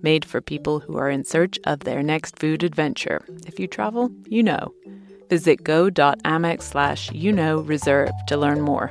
made for people who are in search of their next food adventure. If you travel, you know. Visit go.amex/reserve to learn more.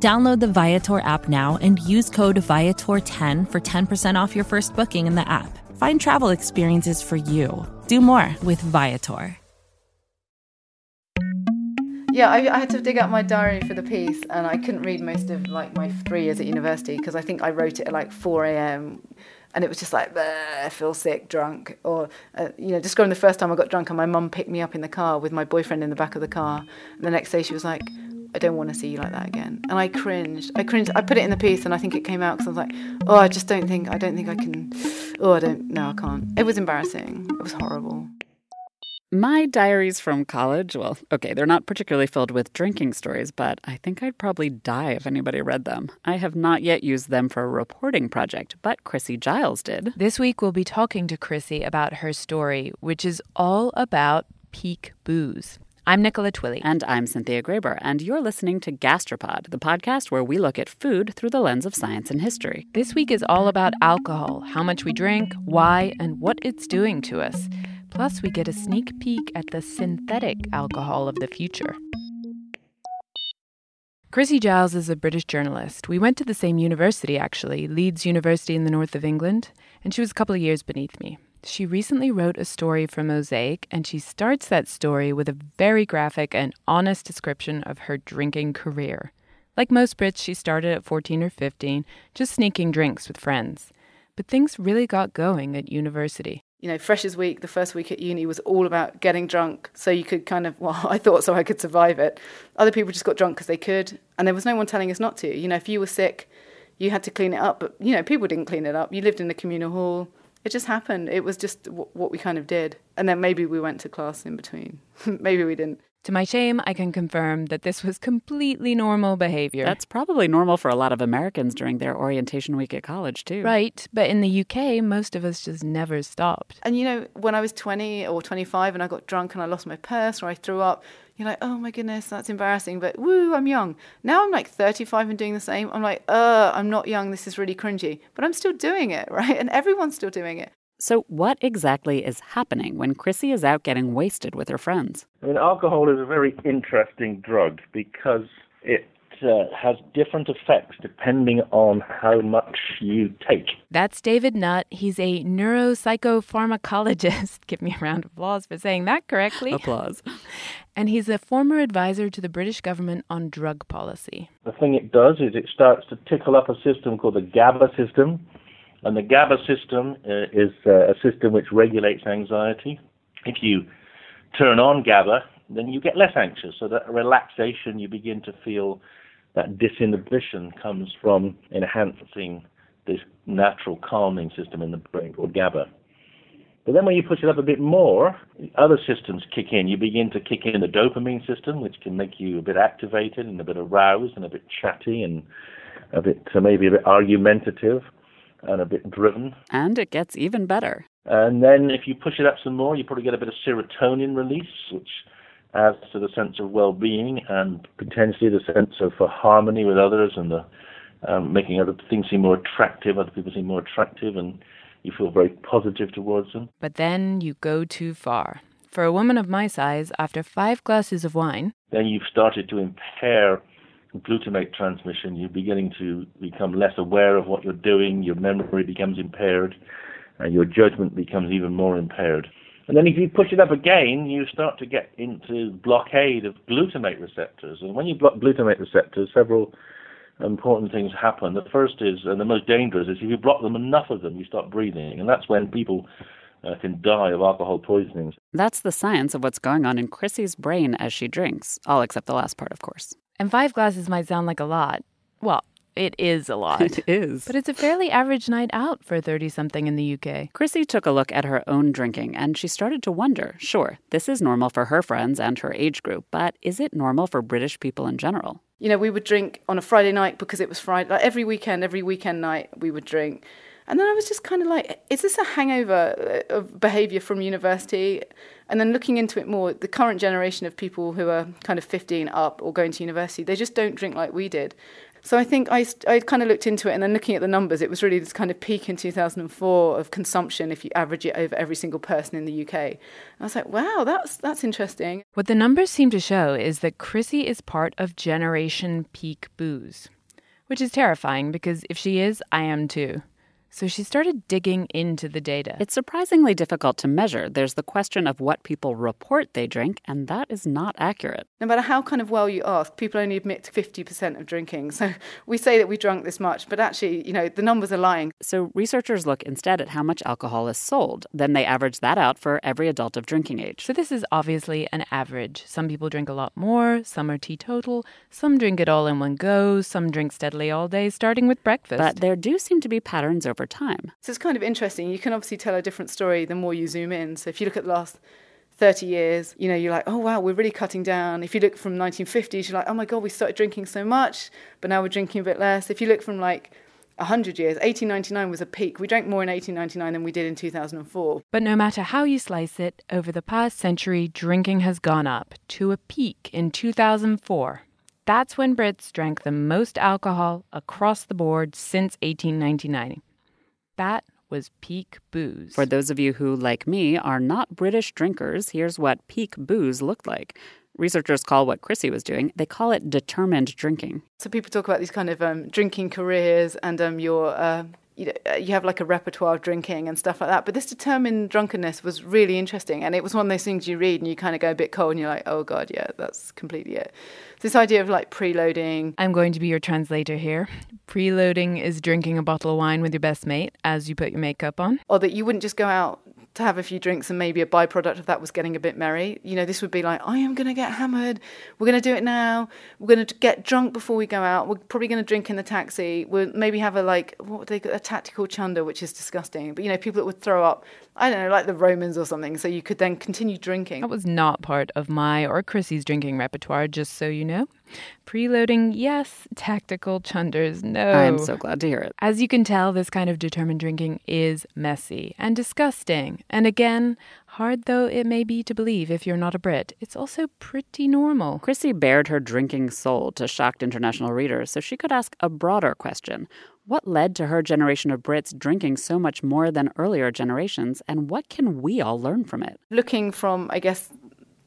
Download the Viator app now and use code Viator10 for 10% off your first booking in the app. Find travel experiences for you. Do more with Viator. Yeah, I had to dig out my diary for the piece, and I couldn't read most of my 3 years at university because I think I wrote it at 4 a.m. and it was just I feel sick, drunk, or describing the first time I got drunk and my mum picked me up in the car with my boyfriend in the back of the car. And the next day she was like, I don't want to see you like that again. And I cringed. I put it in the piece, and I think it came out because I was like, I can't. It was embarrassing. It was horrible. My diaries from college, they're not particularly filled with drinking stories, but I think I'd probably die if anybody read them. I have not yet used them for a reporting project, but Chrissy Giles did. This week we'll be talking to Chrissy about her story, which is all about peak booze. I'm Nicola Twilley. And I'm Cynthia Graber, and you're listening to Gastropod, the podcast where we look at food through the lens of science and history. This week is all about alcohol, how much we drink, why, and what it's doing to us. Plus, we get a sneak peek at the synthetic alcohol of the future. Chrissy Giles is a British journalist. We went to the same university, actually, Leeds University in the north of England, and she was a couple of years beneath me. She recently wrote a story for Mosaic, and she starts that story with a very graphic and honest description of her drinking career. Like most Brits, she started at 14 or 15, just sneaking drinks with friends. But things really got going at university. Freshers week, the first week at uni, was all about getting drunk so you could I thought so I could survive it. Other people just got drunk because they could, and there was no one telling us not to. If you were sick, you had to clean it up, but, people didn't clean it up. You lived in a communal hall. It just happened. It was just what we kind of did. And then maybe we went to class in between. Maybe we didn't. To my shame, I can confirm that this was completely normal behavior. That's probably normal for a lot of Americans during their orientation week at college, too. Right. But in the UK, most of us just never stopped. And, when I was 20 or 25 and I got drunk and I lost my purse or I threw up, you're like, oh, my goodness, that's embarrassing. But, woo, I'm young. Now I'm 35 and doing the same. I'm I'm not young. This is really cringy. But I'm still doing it, right? And everyone's still doing it. So what exactly is happening when Chrissy is out getting wasted with her friends? Alcohol is a very interesting drug because it has different effects depending on how much you take. That's David Nutt. He's a neuropsychopharmacologist. Give me a round of applause for saying that correctly. Applause. And he's a former advisor to the British government on drug policy. The thing it does is it starts to tickle up a system called the GABA system. And the GABA system is a system which regulates anxiety. If you turn on GABA, then you get less anxious. So that relaxation, you begin to feel that disinhibition comes from enhancing this natural calming system in the brain called GABA. But then when you push it up a bit more, other systems kick in. You begin to kick in the dopamine system, which can make you a bit activated and a bit aroused and a bit chatty and a bit maybe a bit argumentative and a bit driven. And it gets even better. And then if you push it up some more, you probably get a bit of serotonin release, which adds to the sense of well-being and potentially the sense of harmony with others and the making other things seem more attractive, other people seem more attractive, and you feel very positive towards them. But then you go too far. For a woman of my size, after 5 glasses of wine... Then you've started to impair glutamate transmission. You're beginning to become less aware of what you're doing. Your memory becomes impaired, and your judgment becomes even more impaired. And then if you push it up again, you start to get into blockade of glutamate receptors. And when you block glutamate receptors, several important things happen. The first is, and the most dangerous, is if you block them, enough of them, you stop breathing. And that's when people can die of alcohol poisoning. That's the science of what's going on in Chrissy's brain as she drinks, all except the last part, of course. And 5 glasses might sound like a lot. Well, it is a lot. It is. But it's a fairly average night out for 30-something in the UK. Chrissy took a look at her own drinking, and she started to wonder, sure, this is normal for her friends and her age group, but is it normal for British people in general? You know, we would drink on a Friday night because it was Friday. Like every weekend night we would drink. And then I was just kind of like, is this a hangover of behaviour from university? And then looking into it more, the current generation of people who are kind of 15 up or going to university, they just don't drink like we did. So I think I kind of looked into it, and then looking at the numbers, it was really this kind of peak in 2004 of consumption if you average it over every single person in the UK. And I was like, wow, that's interesting. What the numbers seem to show is that Chrissy is part of Generation Peak Booze, which is terrifying because if she is, I am too. So she started digging into the data. It's surprisingly difficult to measure. There's the question of what people report they drink, and that is not accurate. No matter how kind of well you ask, people only admit to 50% of drinking. So we say that we drank this much, but actually, you know, the numbers are lying. So researchers look instead at how much alcohol is sold. Then they average that out for every adult of drinking age. So this is obviously an average. Some people drink a lot more, some are teetotal, some drink it all in one go, some drink steadily all day, starting with breakfast. But there do seem to be patterns over time. So it's kind of interesting. You can obviously tell a different story the more you zoom in. So if you look at the last 30 years, you know, you're like, oh, wow, we're really cutting down. If you look from 1950s, you're like, oh, my God, we started drinking so much, but now we're drinking a bit less. If you look from like 100 years, 1899 was a peak. We drank more in 1899 than we did in 2004. But no matter how you slice it, over the past century, drinking has gone up to a peak in 2004. That's when Brits drank the most alcohol across the board since 1899. That was peak booze. For those of you who, like me, are not British drinkers, here's what peak booze looked like. Researchers call what Chrissy was doing, they call it determined drinking. So people talk about these kind of drinking careers and you have like a repertoire of drinking and stuff like that. But this determined drunkenness was really interesting. And it was one of those things you read and you kind of go a bit cold and you're like, oh, God, yeah, that's completely it. This idea of like preloading. I'm going to be your translator here. Preloading is drinking a bottle of wine with your best mate as you put your makeup on. Or that you wouldn't just go out to have a few drinks and maybe a byproduct of that was getting a bit merry. You know, this would be like, I am going to get hammered. We're going to do it now. We're going to get drunk before we go out. We're probably going to drink in the taxi. We'll maybe have a like, what would they call, a tactical chunder, which is disgusting. But, you know, people that would throw up, I don't know, like the Romans or something. So you could then continue drinking. That was not part of my or Chrissy's drinking repertoire, just so you know. Preloading, yes. Tactical chunders, no. I'm so glad to hear it. As you can tell, this kind of determined drinking is messy and disgusting. And again, hard though it may be to believe if you're not a Brit, it's also pretty normal. Chrissy bared her drinking soul to shocked international readers so she could ask a broader question. What led to her generation of Brits drinking so much more than earlier generations, and what can we all learn from it? Looking from, I guess,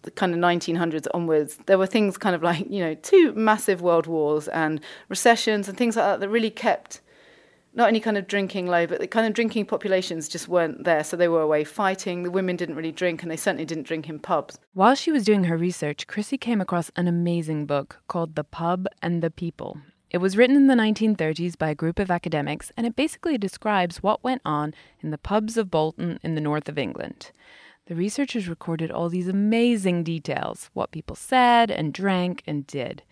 the kind of 1900s onwards, there were things kind of like, you know, 2 massive world wars and recessions and things like that that really kept not only kind of drinking low, but the kind of drinking populations just weren't there. So they were away fighting. The women didn't really drink, and they certainly didn't drink in pubs. While she was doing her research, Chrissy came across an amazing book called The Pub and the People. It was written in the 1930s by a group of academics, and it basically describes what went on in the pubs of Bolton in the north of England. The researchers recorded all these amazing details, what people said and drank and did.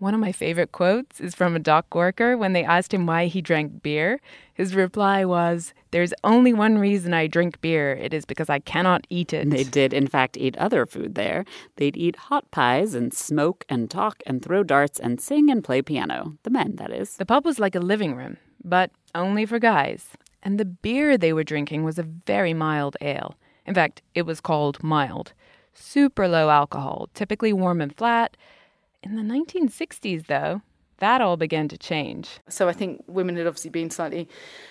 One of my favorite quotes is from a dock worker when they asked him why he drank beer. His reply was, "There's only one reason I drink beer. It is because I cannot eat it." They did, in fact, eat other food there. They'd eat hot pies and smoke and talk and throw darts and sing and play piano. The men, that is. The pub was like a living room, but only for guys. And the beer they were drinking was a very mild ale. In fact, it was called mild. Super low alcohol, typically warm and flat. In the 1960s, though, that all began to change. So I think women had obviously been slightly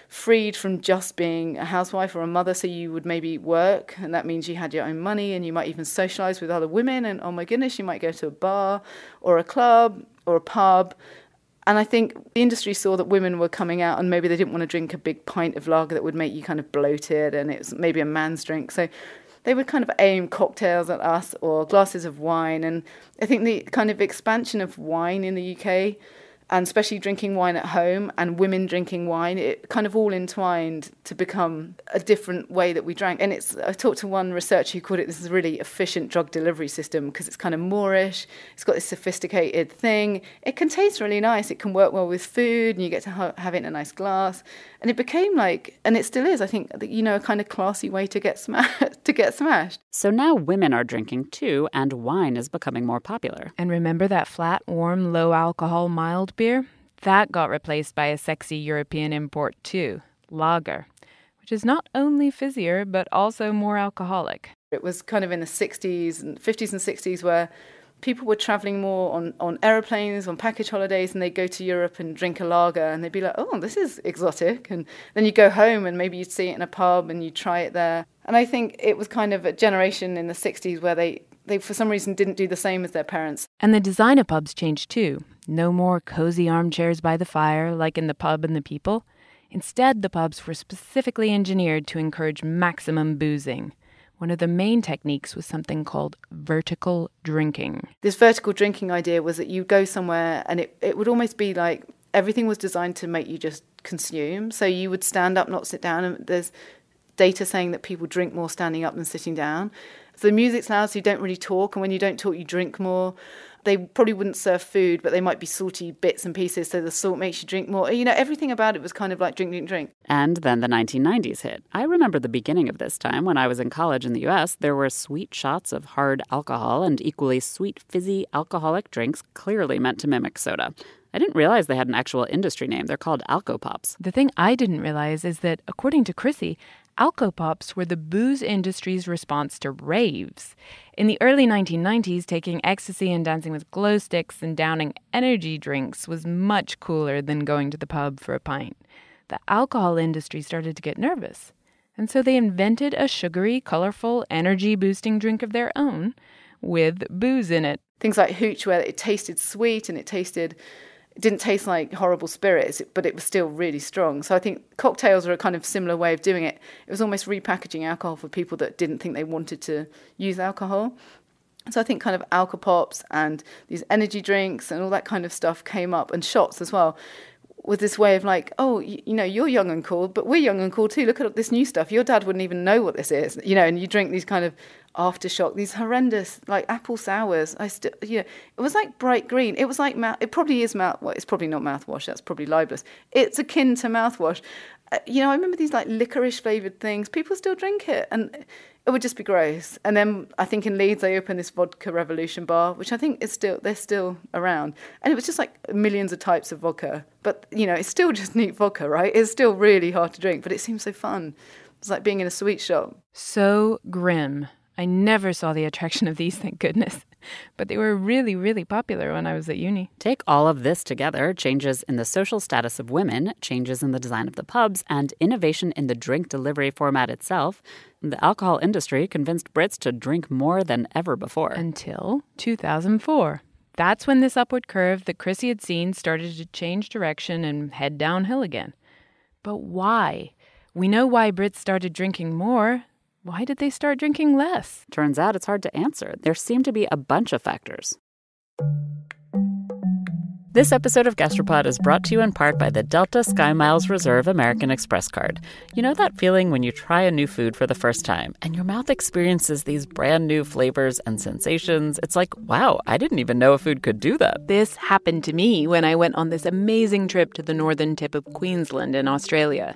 freed from just being a housewife or a mother, so you would maybe work, and that means you had your own money, and you might even socialise with other women, and oh my goodness, you might go to a bar or a club or a pub. And I think the industry saw that women were coming out and maybe they didn't want to drink a big pint of lager that would make you kind of bloated and it's maybe a man's drink. So they would kind of aim cocktails at us or glasses of wine. And I think the kind of expansion of wine in the UK, and especially drinking wine at home and women drinking wine, it kind of all entwined to become a different way that we drank. And it's, I talked to one researcher who called it, this is a really efficient drug delivery system, because it's kind of Moorish, it's got this sophisticated thing, it can taste really nice, it can work well with food, and you get to have it in a nice glass. And it became like, and it still is, I think, you know, a kind of classy way to get smashed. So now women are drinking too, and wine is becoming more popular. And remember that flat, warm, low-alcohol, mild beer? That got replaced by a sexy European import too, lager, which is not only fizzier but also more alcoholic. It was kind of in the 60s and 50s and 60s where people were travelling more on aeroplanes, on package holidays, and they'd go to Europe and drink a lager, and they'd be like, oh, this is exotic. And then you'd go home and maybe you'd see it in a pub and you'd try it there. And I think it was kind of a generation in the 60s where they for some reason didn't do the same as their parents. And the design of pubs changed too. No more cozy armchairs by the fire like in The Pub and the People. Instead, the pubs were specifically engineered to encourage maximum boozing. One of the main techniques was something called vertical drinking. This vertical drinking idea was that you go somewhere and it would almost be like everything was designed to make you just consume. So you would stand up, not sit down, and there's data saying that people drink more standing up than sitting down. So the music's loud, so you don't really talk, and when you don't talk, you drink more. They probably wouldn't serve food, but they might be salty bits and pieces, so the salt makes you drink more. You know, everything about it was kind of like drink, drink, drink. And then the 1990s hit. I remember the beginning of this time. When I was in college in the US, there were sweet shots of hard alcohol and equally sweet, fizzy, alcoholic drinks clearly meant to mimic soda. I didn't realize they had an actual industry name. They're called Alcopops. The thing I didn't realize is that, according to Chrissy, Alcopops were the booze industry's response to raves. In the early 1990s, taking ecstasy and dancing with glow sticks and downing energy drinks was much cooler than going to the pub for a pint. The alcohol industry started to get nervous, and so they invented a sugary, colorful, energy-boosting drink of their own with booze in it. Things like hooch, where it tasted sweet and it didn't taste like horrible spirits, but it was still really strong. So I think cocktails are a kind of similar way of doing it. It was almost repackaging alcohol for people that didn't think they wanted to use alcohol. So I think kind of Alcopops and these energy drinks and all that kind of stuff came up, and shots as well, with this way of like, oh, you know, you're young and cool, but we're young and cool too. Look at this new stuff. Your dad wouldn't even know what this is, you know, and you drink these kind of aftershock, these horrendous, like apple sours. You know, it was like bright green. It was like, it probably is well, it's probably not mouthwash. That's probably libelous. It's akin to mouthwash. You know, I remember these like licorice flavoured things. People still drink it, and it would just be gross. And then I think in Leeds they opened this Vodka Revolution bar, which I think they're still around. And it was just like millions of types of vodka. But, you know, it's still just neat vodka, right? It's still really hard to drink, but it seems so fun. It's like being in a sweet shop. So grim. I never saw the attraction of these, thank goodness. But they were really, really popular when I was at uni. Take all of this together, changes in the social status of women, changes in the design of the pubs, and innovation in the drink delivery format itself. The alcohol industry convinced Brits to drink more than ever before. Until 2004. That's when this upward curve that Chrissy had seen started to change direction and head downhill again. But why? We know why Brits started drinking more. Why did they start drinking less? Turns out it's hard to answer. There seem to be a bunch of factors. This episode of Gastropod is brought to you in part by the Delta SkyMiles Reserve American Express card. You know that feeling when you try a new food for the first time and your mouth experiences these brand new flavors and sensations? It's like, wow, I didn't even know a food could do that. This happened to me when I went on this amazing trip to the northern tip of Queensland in Australia.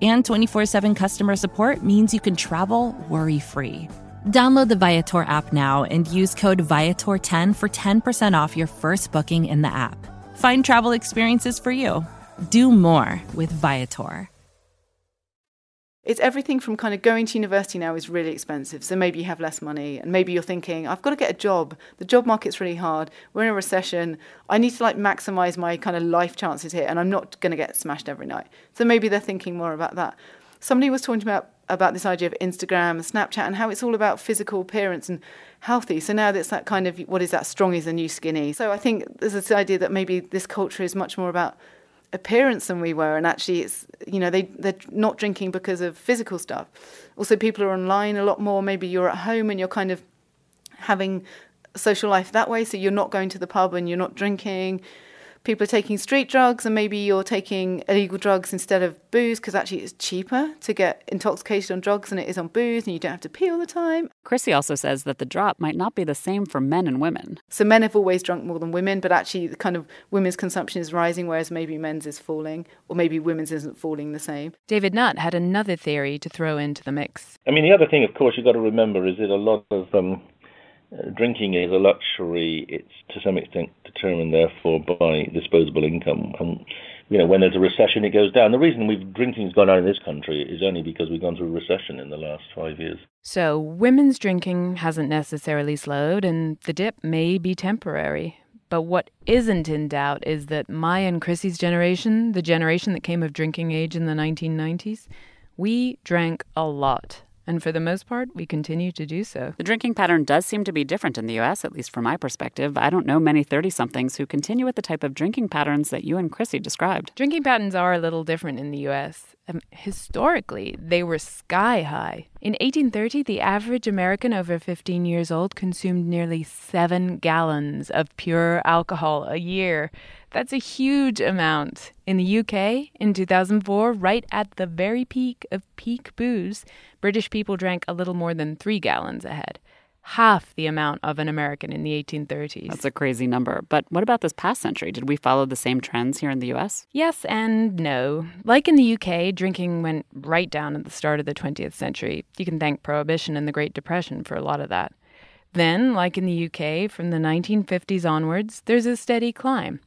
And 24/7 customer support means you can travel worry-free. Download the Viator app now and use code Viator10 for 10% off your first booking in the app. Find travel experiences for you. Do more with Viator. It's everything from kind of going to university now is really expensive, so maybe you have less money, and maybe you're thinking, I've got to get a job. The job market's really hard. We're in a recession. I need to like maximise my kind of life chances here, and I'm not going to get smashed every night. So maybe they're thinking more about that. Somebody was talking about this idea of Instagram and Snapchat and how it's all about physical appearance and healthy. So now that's that kind of, what is that, strong is the new skinny. So I think there's this idea that maybe this culture is much more about appearance than we were, and actually it's, you know, they're not drinking because of physical stuff. Also, people are online a lot more. Maybe you're at home and you're kind of having social life that way, so you're not going to the pub and you're not drinking. People are taking street drugs, and maybe you're taking illegal drugs instead of booze, because actually it's cheaper to get intoxicated on drugs than it is on booze, and you don't have to pee all the time. Chrissy also says that the drop might not be the same for men and women. So men have always drunk more than women, but actually the kind of women's consumption is rising, whereas maybe men's is falling, or maybe women's isn't falling the same. David Nutt had another theory to throw into the mix. I mean, the other thing, of course, you've got to remember is that a lot of drinking is a luxury. It's to some extent determined, therefore, by disposable income. And, you know, when there's a recession, it goes down. The reason drinking's gone down in this country is only because we've gone through a recession in the last 5 years. So women's drinking hasn't necessarily slowed, and the dip may be temporary. But what isn't in doubt is that my and Chrissy's generation, the generation that came of drinking age in the 1990s, we drank a lot. And for the most part, we continue to do so. The drinking pattern does seem to be different in the U.S., at least from my perspective. I don't know many 30-somethings who continue with the type of drinking patterns that you and Chrissy described. Drinking patterns are a little different in the U.S. Historically, they were sky high. In 1830, the average American over 15 years old consumed nearly 7 gallons of pure alcohol a year. That's a huge amount. In the UK, in 2004, right at the very peak of peak booze, British people drank a little more than 3 gallons a head, half the amount of an American in the 1830s. That's a crazy number. But what about this past century? Did we follow the same trends here in the U.S.? Yes and no. Like in the UK, drinking went right down at the start of the 20th century. You can thank Prohibition and the Great Depression for a lot of that. Then, like in the UK, from the 1950s onwards, there's a steady climb.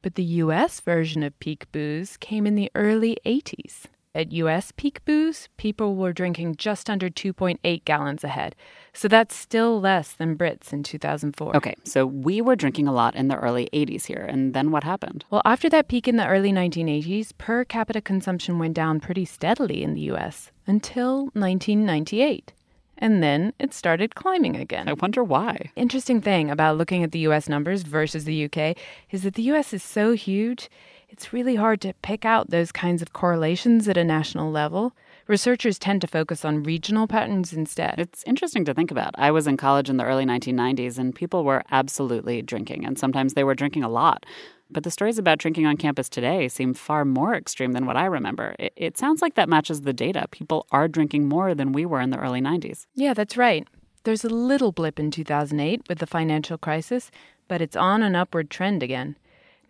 But the U.S. version of peak booze came in the early 80s. At U.S. peak booze, people were drinking just under 2.8 gallons a head. So that's still less than Brits in 2004. Okay, so we were drinking a lot in the early 80s here. And then what happened? Well, after that peak in the early 1980s, per capita consumption went down pretty steadily in the U.S. until 1998. And then it started climbing again. I wonder why. Interesting thing about looking at the U.S. numbers versus the U.K. is that the U.S. is so huge, it's really hard to pick out those kinds of correlations at a national level. Researchers tend to focus on regional patterns instead. It's interesting to think about. I was in college in the early 1990s, and people were absolutely drinking, and sometimes they were drinking a lot. But the stories about drinking on campus today seem far more extreme than what I remember. It sounds like that matches the data. People are drinking more than we were in the early 90s. Yeah, that's right. There's a little blip in 2008 with the financial crisis, but it's on an upward trend again.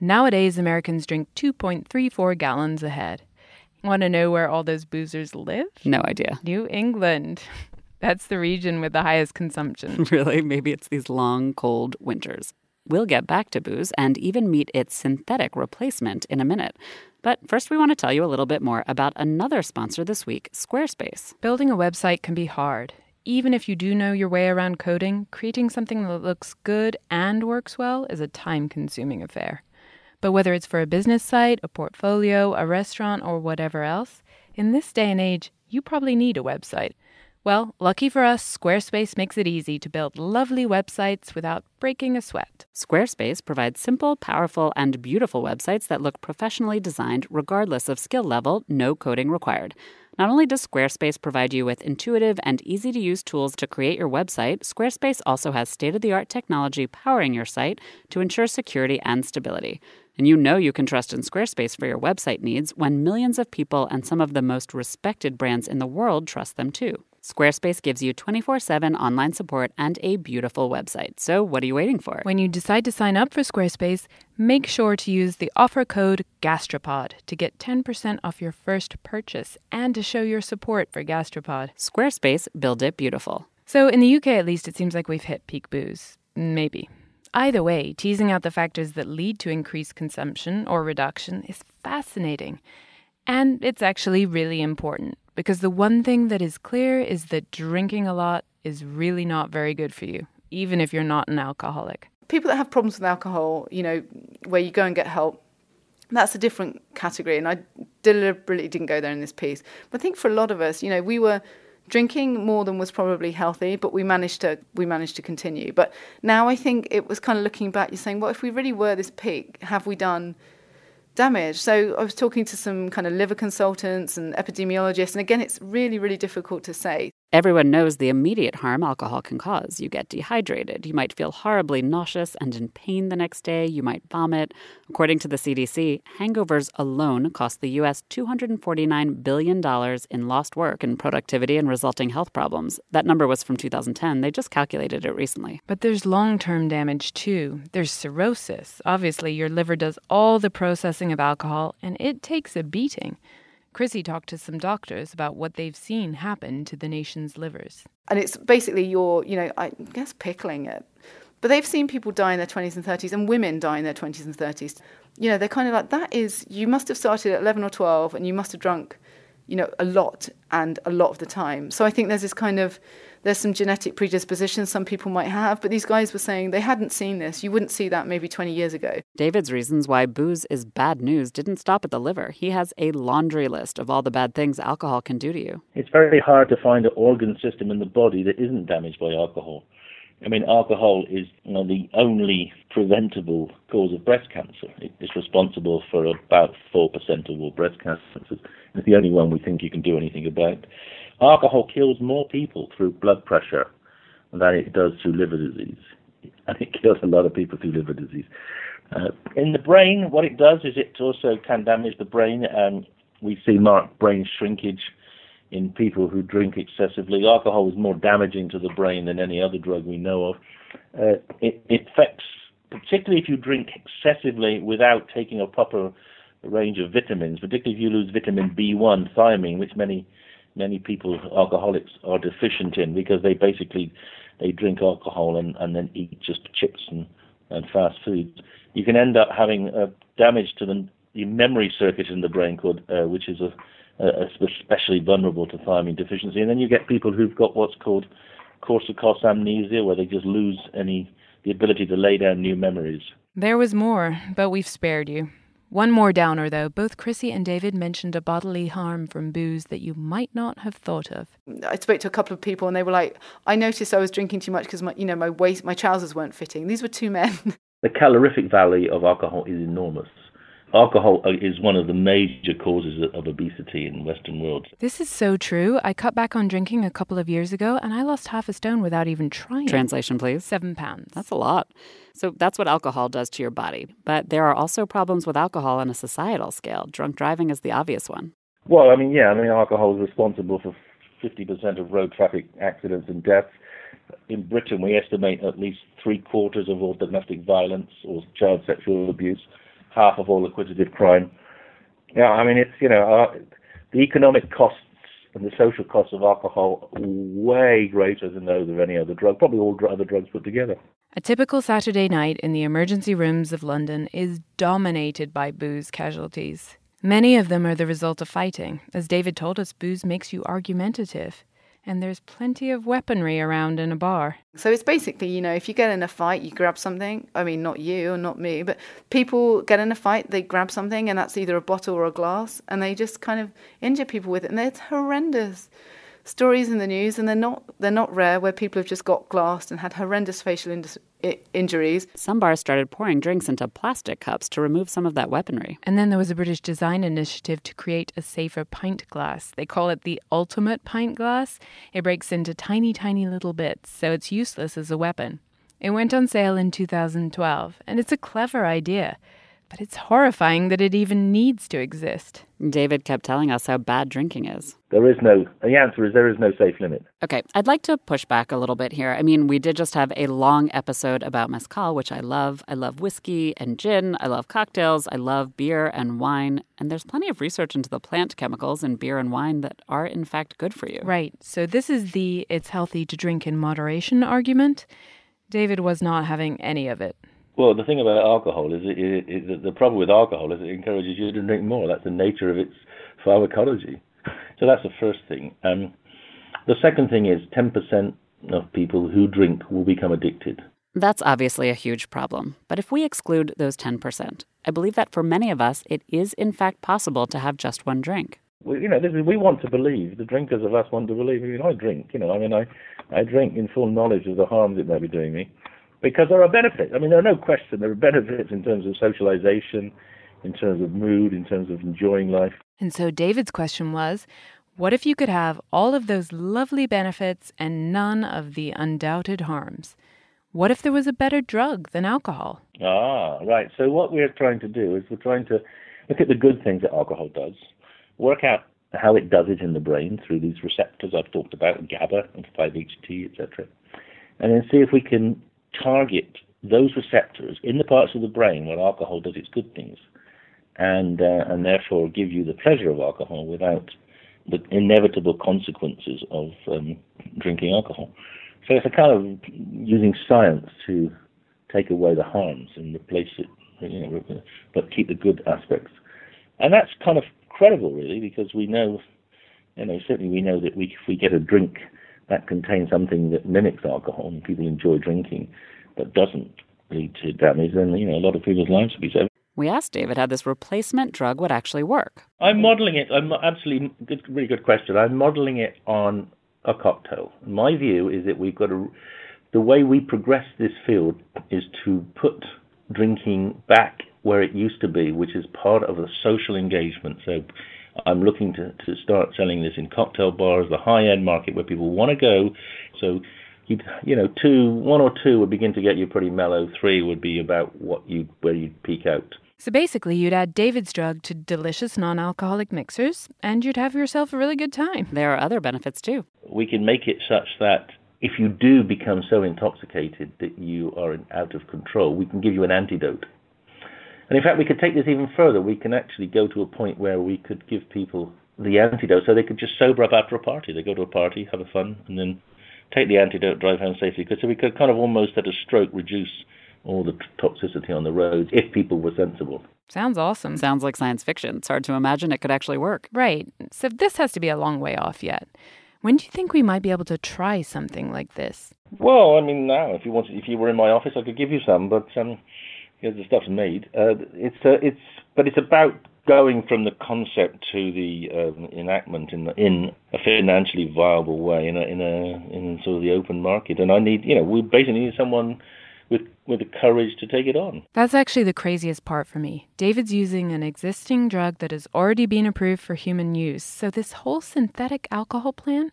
Nowadays, Americans drink 2.34 gallons a head. Want to know where all those boozers live? No idea. New England. That's the region with the highest consumption. Really? Maybe it's these long, cold winters. We'll get back to booze and even meet its synthetic replacement in a minute. But first, we want to tell you a little bit more about another sponsor this week, Squarespace. Building a website can be hard. Even if you do know your way around coding, creating something that looks good and works well is a time-consuming affair. But whether it's for a business site, a portfolio, a restaurant, or whatever else, In this day and age, you probably need a website. Well, lucky for us, Squarespace makes it easy to build lovely websites without breaking a sweat. Squarespace provides simple, powerful, and beautiful websites that look professionally designed regardless of skill level, no coding required. Not only does Squarespace provide you with intuitive and easy-to-use tools to create your website, Squarespace also has state-of-the-art technology powering your site to ensure security and stability. And you know you can trust in Squarespace for your website needs when millions of people and some of the most respected brands in the world trust them too. Squarespace gives you 24/7 online support and a beautiful website. So what are you waiting for? When you decide to sign up for Squarespace, make sure to use the offer code Gastropod to get 10% off your first purchase and to show your support for Gastropod. Squarespace, build it beautiful. So in the UK at least, it seems like we've hit peak booze. Maybe. Either way, teasing out the factors that lead to increased consumption or reduction is fascinating. And it's actually really important, because the one thing that is clear is that drinking a lot is really not very good for you, even if you're not an alcoholic. People that have problems with alcohol, you know, where you go and get help, that's a different category. And I deliberately didn't go there in this piece. But I think for a lot of us, you know, we were drinking more than was probably healthy, but we managed to continue. But now I think it was kind of looking back, you're saying, well, if we really were this peak, have we done damage? So I was talking to some kind of liver consultants and epidemiologists, and again, it's really, really difficult to say. Everyone knows the immediate harm alcohol can cause. You get dehydrated. You might feel horribly nauseous and in pain the next day. You might vomit. According to the CDC, hangovers alone cost the U.S. $249 billion in lost work and productivity and resulting health problems. That number was from 2010. They just calculated it recently. But there's long-term damage, too. There's cirrhosis. Obviously, your liver does all the processing of alcohol, and it takes a beating. Chrissy talked to some doctors about what they've seen happen to the nation's livers. And it's basically your, you know, I guess pickling it. But they've seen people die in their 20s and 30s, and women die in their 20s and 30s. You know, they're kind of like, that is, you must have started at 11 or 12 and you must have drunk, you know, a lot and a lot of the time. So I think there's this kind of, there's some genetic predispositions some people might have, but these guys were saying they hadn't seen this. You wouldn't see that maybe 20 years ago. David's reasons why booze is bad news didn't stop at the liver. He has a laundry list of all the bad things alcohol can do to you. It's very hard to find an organ system in the body that isn't damaged by alcohol. I mean, alcohol is, you know, the only preventable cause of breast cancer. It's responsible for about 4% of all breast cancers. It's the only one we think you can do anything about. Alcohol kills more people through blood pressure than it does through liver disease. And it kills a lot of people through liver disease. In the brain, what it does is it also can damage the brain. We see marked brain shrinkage in people who drink excessively. Alcohol is more damaging to the brain than any other drug we know of. It affects, particularly if you drink excessively without taking a proper range of vitamins, particularly if you lose vitamin B1, thiamine, which many people, alcoholics, are deficient in, because they basically, they drink alcohol and then eat just chips and fast food. You can end up having damage to the memory circuit in the brain, which is especially vulnerable to thiamine deficiency. And then you get people who've got what's called Korsakoff's amnesia, where they just lose the ability to lay down new memories. There was more, but we've spared you. One more downer, though. Both Chrissy and David mentioned a bodily harm from booze that you might not have thought of. I spoke to a couple of people and they were like, I noticed I was drinking too much because my trousers weren't fitting. These were two men. The calorific value of alcohol is enormous. Alcohol is one of the major causes of obesity in the Western world. This is so true. I cut back on drinking a couple of years ago and I lost half a stone without even trying. Translation, please. 7 pounds. That's a lot. So that's what alcohol does to your body. But there are also problems with alcohol on a societal scale. Drunk driving is the obvious one. Well, alcohol is responsible for 50% of road traffic accidents and deaths. In Britain, we estimate at least 3/4 of all domestic violence or child sexual abuse, half of all acquitted crime. Yeah, it's, the economic costs and the social costs of alcohol way greater than those of any other drug, probably all other drugs put together. A typical Saturday night in the emergency rooms of London is dominated by booze casualties. Many of them are the result of fighting. As David told us, booze makes you argumentative. and there's plenty of weaponry around in a bar. So it's basically, you know, if you get in a fight, you grab something. I mean, not you or not me, but people get in a fight, they grab something, and that's either a bottle or a glass, and they just kind of injure people with it. And it's horrendous. Stories in the news, and they're not rare, where people have just got glassed and had horrendous facial injuries. Some bars started pouring drinks into plastic cups to remove some of that weaponry. And then there was a British design initiative to create a safer pint glass. They call it the ultimate pint glass. It breaks into tiny, tiny little bits, so it's useless as a weapon. It went on sale in 2012, and it's a clever idea. But it's horrifying that it even needs to exist. David kept telling us how bad drinking is. The answer is there is no safe limit. Okay, I'd like to push back a little bit here. I mean, we did just have a long episode about mezcal, which I love. I love whiskey and gin. I love cocktails. I love beer and wine. And there's plenty of research into the plant chemicals in beer and wine that are, in fact, good for you. Right. So this is the it's healthy to drink in moderation argument. David was not having any of it. Well, the thing about alcohol is the problem with alcohol is it encourages you to drink more. That's the nature of its pharmacology. So that's the first thing. The second thing is 10% of people who drink will become addicted. That's obviously a huge problem. But if we exclude those 10%, I believe that for many of us, it is in fact possible to have just one drink. We want to believe, the drinkers of us want to believe. I mean, I drink, I drink in full knowledge of the harms it may be doing me. Because there are benefits. I mean, there are no question there are benefits in terms of socialization, in terms of mood, in terms of enjoying life. And so David's question was, what if you could have all of those lovely benefits and none of the undoubted harms? What if there was a better drug than alcohol? Ah, right. So what we're trying to do is we're trying to look at the good things that alcohol does, work out how it does it in the brain through these receptors I've talked about, GABA and 5-HT, etc., and then see if we can target those receptors in the parts of the brain where alcohol does its good things, and therefore give you the pleasure of alcohol without the inevitable consequences of drinking alcohol. So it's a kind of using science to take away the harms and replace it, but keep the good aspects. And that's kind of credible, really, because we know, certainly we know that if we get a drink that contains something that mimics alcohol, and people enjoy drinking, but doesn't lead to damage, then a lot of people's lives would be saved. We asked David how this replacement drug would actually work. I'm modelling it. Really good question. I'm modelling it on a cocktail. My view is that we've got the way we progress this field is to put drinking back where it used to be, which is part of the social engagement. So I'm looking to start selling this in cocktail bars, the high-end market where people want to go. So, one or two would begin to get you pretty mellow. Three would be about where you'd peak out. So basically, you'd add David's drug to delicious non-alcoholic mixers, and you'd have yourself a really good time. There are other benefits, too. We can make it such that if you do become so intoxicated that you are out of control, we can give you an antidote. And in fact, we could take this even further. We can actually go to a point where we could give people the antidote so they could just sober up after a party. They go to a party, have a fun, and then take the antidote, drive home safely. So we could kind of almost at a stroke reduce all the toxicity on the roads if people were sensible. Sounds awesome. Sounds like science fiction. It's hard to imagine it could actually work. Right. So this has to be a long way off yet. When do you think we might be able to try something like this? Well, I mean, now, if you were in my office, I could give you some, but because the stuff's made, it's about going from the concept to the enactment in a financially viable way, in sort of the open market. And I need, we basically need someone with the courage to take it on. That's actually the craziest part for me. David's using an existing drug that has already been approved for human use. So this whole synthetic alcohol plan,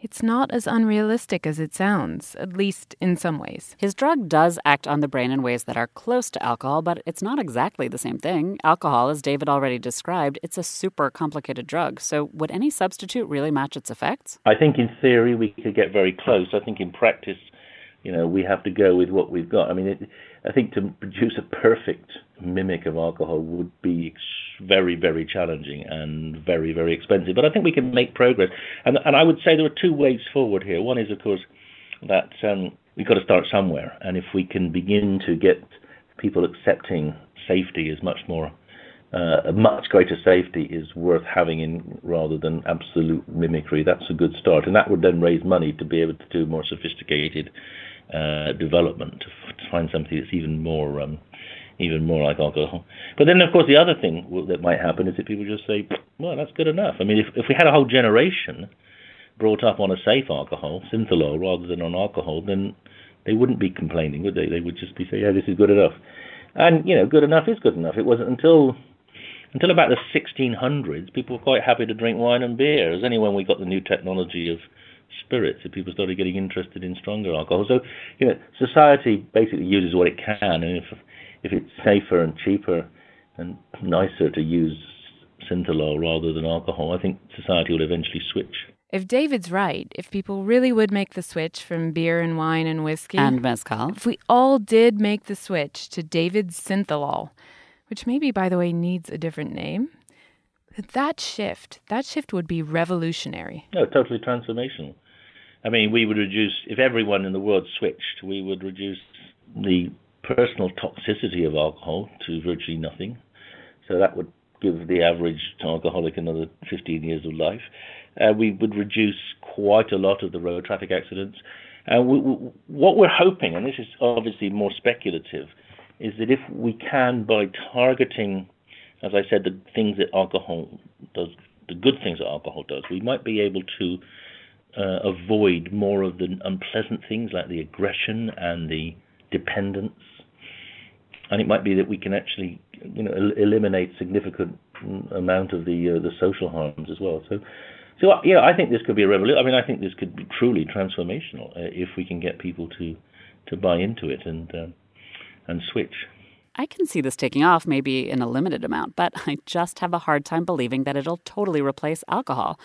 it's not as unrealistic as it sounds, at least in some ways. His drug does act on the brain in ways that are close to alcohol, but it's not exactly the same thing. Alcohol, as David already described, it's a super complicated drug. So would any substitute really match its effects? I think in theory we could get very close. I think in practice, we have to go with what we've got. I mean, I think to produce a perfect mimic of alcohol would be very, very challenging and very, very expensive. But I think we can make progress. And I would say there are two ways forward here. One is, of course, that we've got to start somewhere. And if we can begin to get people accepting safety as much more a much greater safety is worth having in rather than absolute mimicry. That's a good start, and that would then raise money to be able to do more sophisticated development, to find something that's even more like alcohol. But then, of course, the other thing that might happen is that people just say, well, that's good enough. I mean, if we had a whole generation brought up on a safe alcohol, Syntholol, rather than on alcohol, then they wouldn't be complaining, would they? They would just be saying, yeah, this is good enough. And, you know, good enough is good enough. It wasn't until about the 1600s, people were quite happy to drink wine and beer. It was only when we got the new technology of spirits that people started getting interested in stronger alcohol. So, you know, society basically uses what it can, and if it's safer and cheaper and nicer to use Syntholol rather than alcohol, I think society will eventually switch. If David's right, if people really would make the switch from beer and wine and whiskey... and mezcal. If we all did make the switch to David's Syntholol, which maybe, by the way, needs a different name, that shift would be revolutionary. No, totally transformational. I mean, we would reduce... if everyone in the world switched, we would reduce the personal toxicity of alcohol to virtually nothing. So that would give the average alcoholic another 15 years of life. We would reduce quite a lot of the road traffic accidents. What we're hoping, and this is obviously more speculative, is that if we can, by targeting, as I said, the things that alcohol does, the good things that alcohol does, we might be able to avoid more of the unpleasant things like the aggression and the dependence. And it might be that we can actually, you know, eliminate significant amount of the social harms as well. So yeah, I think this could be a revolution. I mean, I think this could be truly transformational if we can get people to buy into it and switch. I can see this taking off, maybe in a limited amount, but I just have a hard time believing that it'll totally replace alcohol.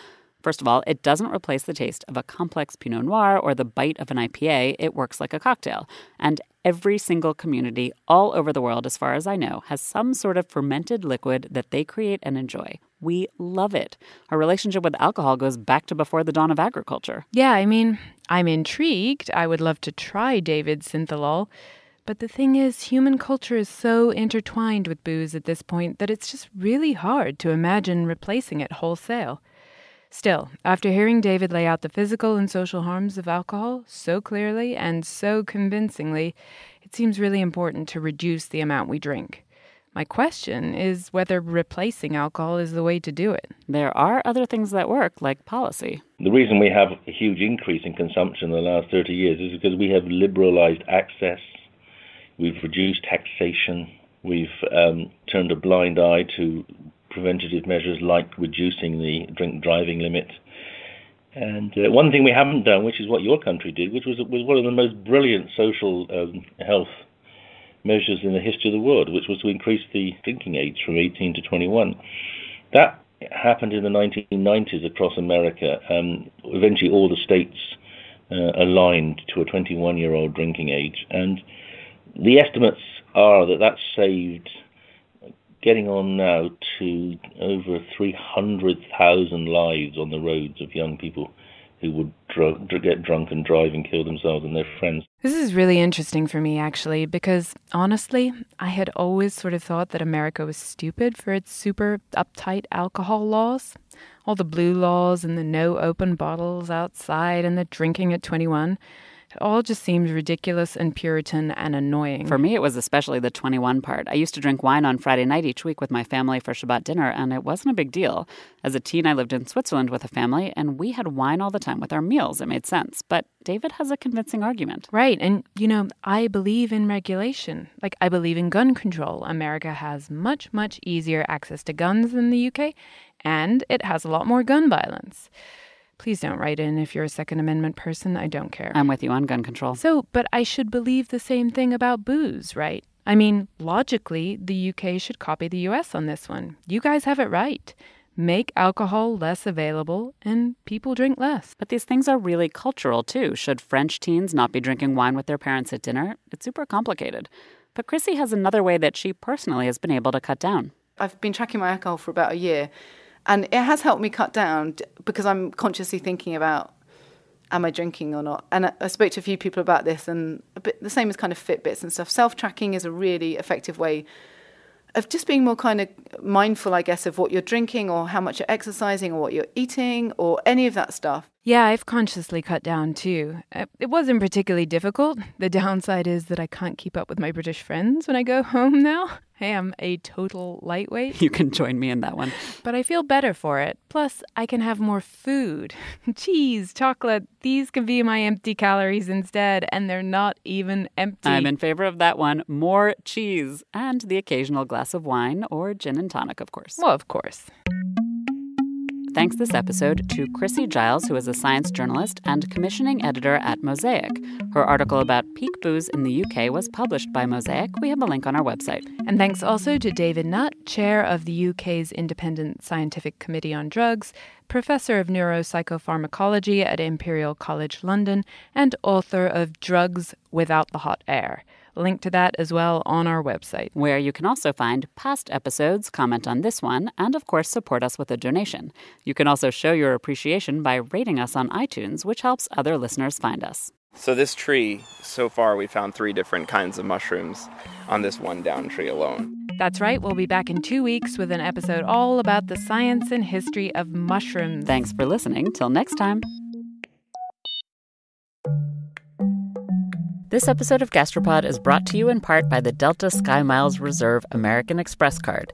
First of all, it doesn't replace the taste of a complex Pinot Noir or the bite of an IPA. It works like a cocktail. And every single community all over the world, as far as I know, has some sort of fermented liquid that they create and enjoy. We love it. Our relationship with alcohol goes back to before the dawn of agriculture. Yeah, I mean, I'm intrigued. I would love to try David's Syntholol. But the thing is, human culture is so intertwined with booze at this point that it's just really hard to imagine replacing it wholesale. Still, after hearing David lay out the physical and social harms of alcohol so clearly and so convincingly, it seems really important to reduce the amount we drink. My question is whether replacing alcohol is the way to do it. There are other things that work, like policy. The reason we have a huge increase in consumption in the last 30 years is because we have liberalized access, we've reduced taxation, we've turned a blind eye to preventative measures like reducing the drink driving limit. And one thing we haven't done, which is what your country did, which was one of the most brilliant social health measures in the history of the world, which was to increase the drinking age from 18 to 21. That happened in the 1990s across America. Eventually all the states aligned to a 21-year-old drinking age. And the estimates are that saved, getting on now, to over 300,000 lives on the roads of young people who would get drunk and drive and kill themselves and their friends. This is really interesting for me, actually, because honestly, I had always sort of thought that America was stupid for its super uptight alcohol laws. All the blue laws and the no open bottles outside and the drinking at 21. It all just seemed ridiculous and Puritan and annoying. For me, it was especially the 21 part. I used to drink wine on Friday night each week with my family for Shabbat dinner, and it wasn't a big deal. As a teen, I lived in Switzerland with a family, and we had wine all the time with our meals. It made sense. But David has a convincing argument. Right. And, you know, I believe in regulation. Like, I believe in gun control. America has much, much easier access to guns than the UK, and it has a lot more gun violence. Please don't write in if you're a Second Amendment person. I don't care. I'm with you on gun control. So, but I should believe the same thing about booze, right? I mean, logically, the UK should copy the US on this one. You guys have it right. Make alcohol less available and people drink less. But these things are really cultural, too. Should French teens not be drinking wine with their parents at dinner? It's super complicated. But Chrissy has another way that she personally has been able to cut down. I've been tracking my alcohol for about a year. And it has helped me cut down because I'm consciously thinking about, am I drinking or not? And I spoke to a few people about this, and a bit the same as kind of Fitbits and stuff. Self-tracking is a really effective way of just being more kind of mindful, I guess, of what you're drinking or how much you're exercising or what you're eating or any of that stuff. Yeah, I've consciously cut down too. It wasn't particularly difficult. The downside is that I can't keep up with my British friends when I go home now. I am a total lightweight. You can join me in that one. But I feel better for it. Plus, I can have more food. Cheese, chocolate, these can be my empty calories instead, and they're not even empty. I'm in favor of that one. More cheese and the occasional glass of wine or gin and tonic, of course. Well, of course. Thanks this episode to Chrissy Giles, who is a science journalist and commissioning editor at Mosaic. Her article about peak booze in the UK was published by Mosaic. We have a link on our website. And thanks also to David Nutt, chair of the UK's Independent Scientific Committee on Drugs, professor of neuropsychopharmacology at Imperial College London, and author of Drugs Without the Hot Air. Link to that as well on our website. Where you can also find past episodes, comment on this one, and of course support us with a donation. You can also show your appreciation by rating us on iTunes, which helps other listeners find us. So this tree, so far we found 3 different kinds of mushrooms on this one down tree alone. That's right. We'll be back in 2 weeks with an episode all about the science and history of mushrooms. Thanks for listening. Till next time. This episode of Gastropod is brought to you in part by the Delta SkyMiles Reserve American Express card.